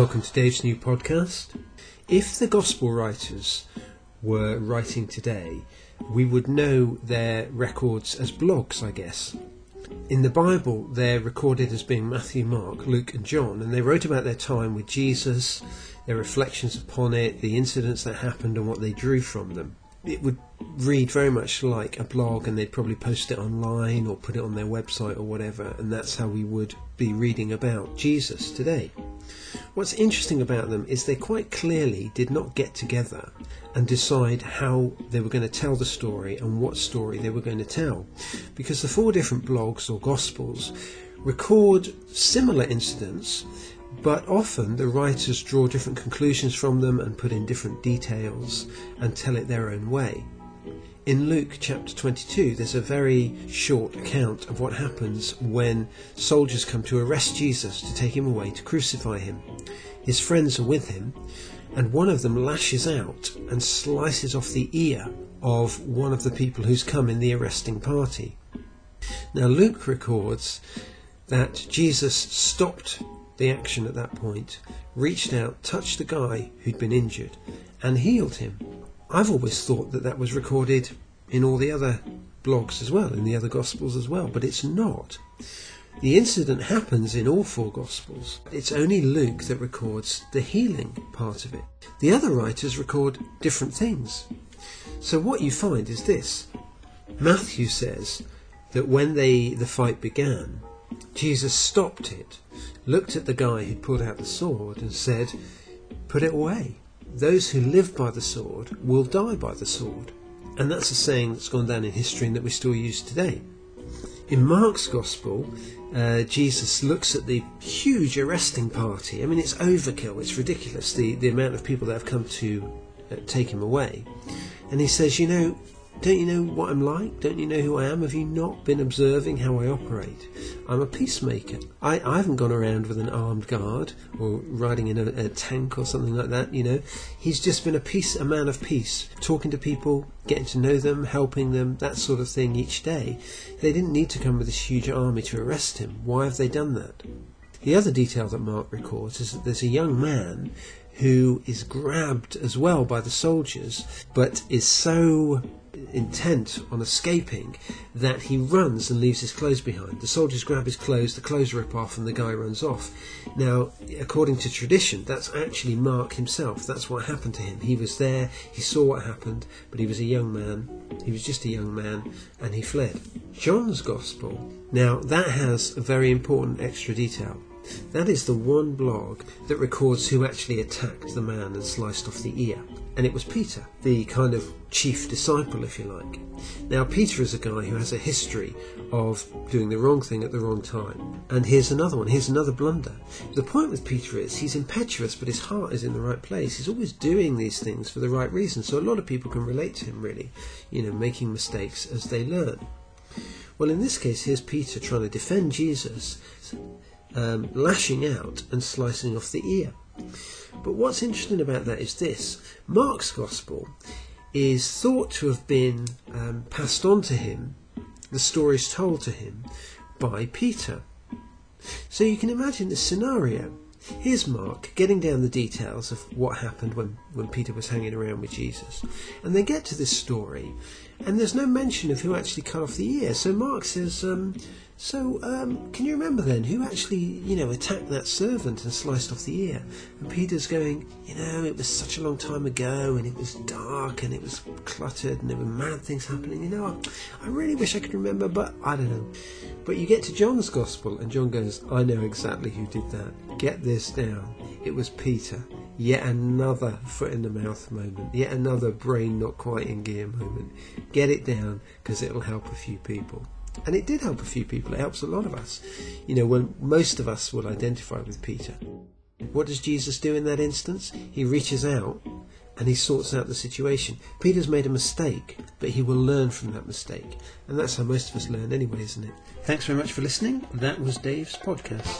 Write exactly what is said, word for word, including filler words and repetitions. Welcome to Dave's new podcast. If the gospel writers were writing today, we would know their records as blogs, I guess. In the Bible, they're recorded as being Matthew, Mark, Luke and John, and they wrote about their time with Jesus, their reflections upon it, the incidents that happened and what they drew from them. It would read very much like a blog, and they'd probably post it online or put it on their website or whatever, and that's how we would be reading about Jesus today. What's interesting about them is they quite clearly did not get together and decide how they were going to tell the story and what story they were going to tell, because the four different blogs or gospels record similar incidents, but often the writers draw different conclusions from them and put in different details and tell it their own way. In Luke chapter twenty-two, there's a very short account of what happens when soldiers come to arrest Jesus to take him away to crucify him. His friends are with him, and one of them lashes out and slices off the ear of one of the people who's come in the arresting party. Now Luke records that Jesus stopped the action at that point, reached out, touched the guy who'd been injured, and healed him. I've always thought that that was recorded in all the other blogs as well, in the other Gospels as well, but it's not. The incident happens in all four Gospels. It's only Luke that records the healing part of it. The other writers record different things. So what you find is this. Matthew says that when they the fight began, Jesus stopped it, looked at the guy who pulled out the sword and said, "Put it away. Those who live by the sword will die by the sword." And that's a saying that's gone down in history and that we still use today. In Mark's Gospel, uh, Jesus looks at the huge arresting party. I mean, it's overkill, it's ridiculous, the, the amount of people that have come to uh, take him away. And he says, you know, "Don't you know what I'm like? Don't you know who I am? Have you not been observing how I operate? I'm a peacemaker. I, I haven't gone around with an armed guard or riding in a, a tank or something like that, you know. He's just been a peace, a man of peace, talking to people, getting to know them, helping them, that sort of thing each day. They didn't need to come with this huge army to arrest him. Why have they done that?" The other detail that Mark records is that there's a young man who is grabbed as well by the soldiers, but is so intent on escaping that he runs and leaves his clothes behind. The soldiers grab his clothes, the clothes rip off, and the guy runs off. Now, according to tradition, that's actually Mark himself. That's what happened to him. He was there, he saw what happened, but he was a young man. He was just a young man, and he fled. John's Gospel, now that has a very important extra detail. That is the one blog that records who actually attacked the man and sliced off the ear. And it was Peter, the kind of chief disciple, if you like. Now, Peter is a guy who has a history of doing the wrong thing at the wrong time. And here's another one, here's another blunder. The point with Peter is he's impetuous, but his heart is in the right place. He's always doing these things for the right reason. So a lot of people can relate to him, really, you know, making mistakes as they learn. Well, in this case, here's Peter trying to defend Jesus, Um, lashing out and slicing off the ear. But what's interesting about that is this. Mark's Gospel is thought to have been um, passed on to him, the stories told to him, by Peter. So you can imagine this scenario. Here's Mark getting down the details of what happened when, when Peter was hanging around with Jesus. And they get to this story, and there's no mention of who actually cut off the ear. So Mark says, um, so um, can you remember then who actually, you know, attacked that servant and sliced off the ear? And Peter's going, you know, it was such a long time ago, and it was dark, and it was cluttered, and there were mad things happening. You know, I, I really wish I could remember, but I don't know. But you get to John's Gospel, and John goes, "I know exactly who did that. Get this down. It was Peter." Yet another foot in the mouth moment. Yet another brain not quite in gear moment. Get it down, because it'll help a few people. And it did help a few people. It helps a lot of us. You know, when most of us will identify with Peter. What does Jesus do in that instance? He reaches out and he sorts out the situation. Peter's made a mistake, but he will learn from that mistake. And that's how most of us learn anyway, isn't it? Thanks very much for listening. That was Dave's podcast.